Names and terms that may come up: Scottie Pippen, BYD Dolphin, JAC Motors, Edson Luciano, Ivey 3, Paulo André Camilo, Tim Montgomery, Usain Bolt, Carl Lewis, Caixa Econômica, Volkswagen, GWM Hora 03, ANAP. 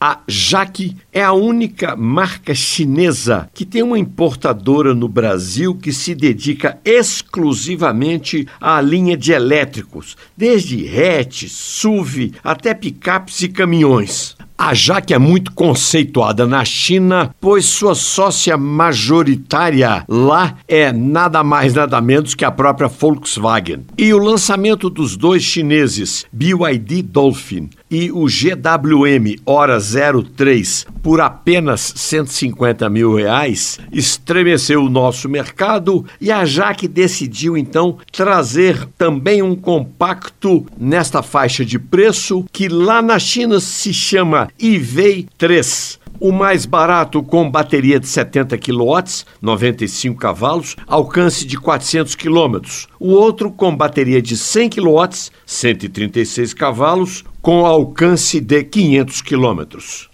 A JAC é a única marca chinesa que tem uma importadora no Brasil que se dedica exclusivamente à linha de elétricos, desde hatch, SUV, até picapes e caminhões. A JAC é muito conceituada na China, pois sua sócia majoritária lá é nada mais nada menos que a própria Volkswagen. E o lançamento dos dois chineses, BYD Dolphin e o GWM Hora 03, por apenas R$150 mil, estremeceu o nosso mercado e a JAC decidiu então trazer também um compacto nesta faixa de preço que lá na China se chama Ivey 3, o mais barato com bateria de 70 kW, 95 cavalos, alcance de 400 km. O outro com bateria de 100 kW, 136 cavalos, com alcance de 500 km.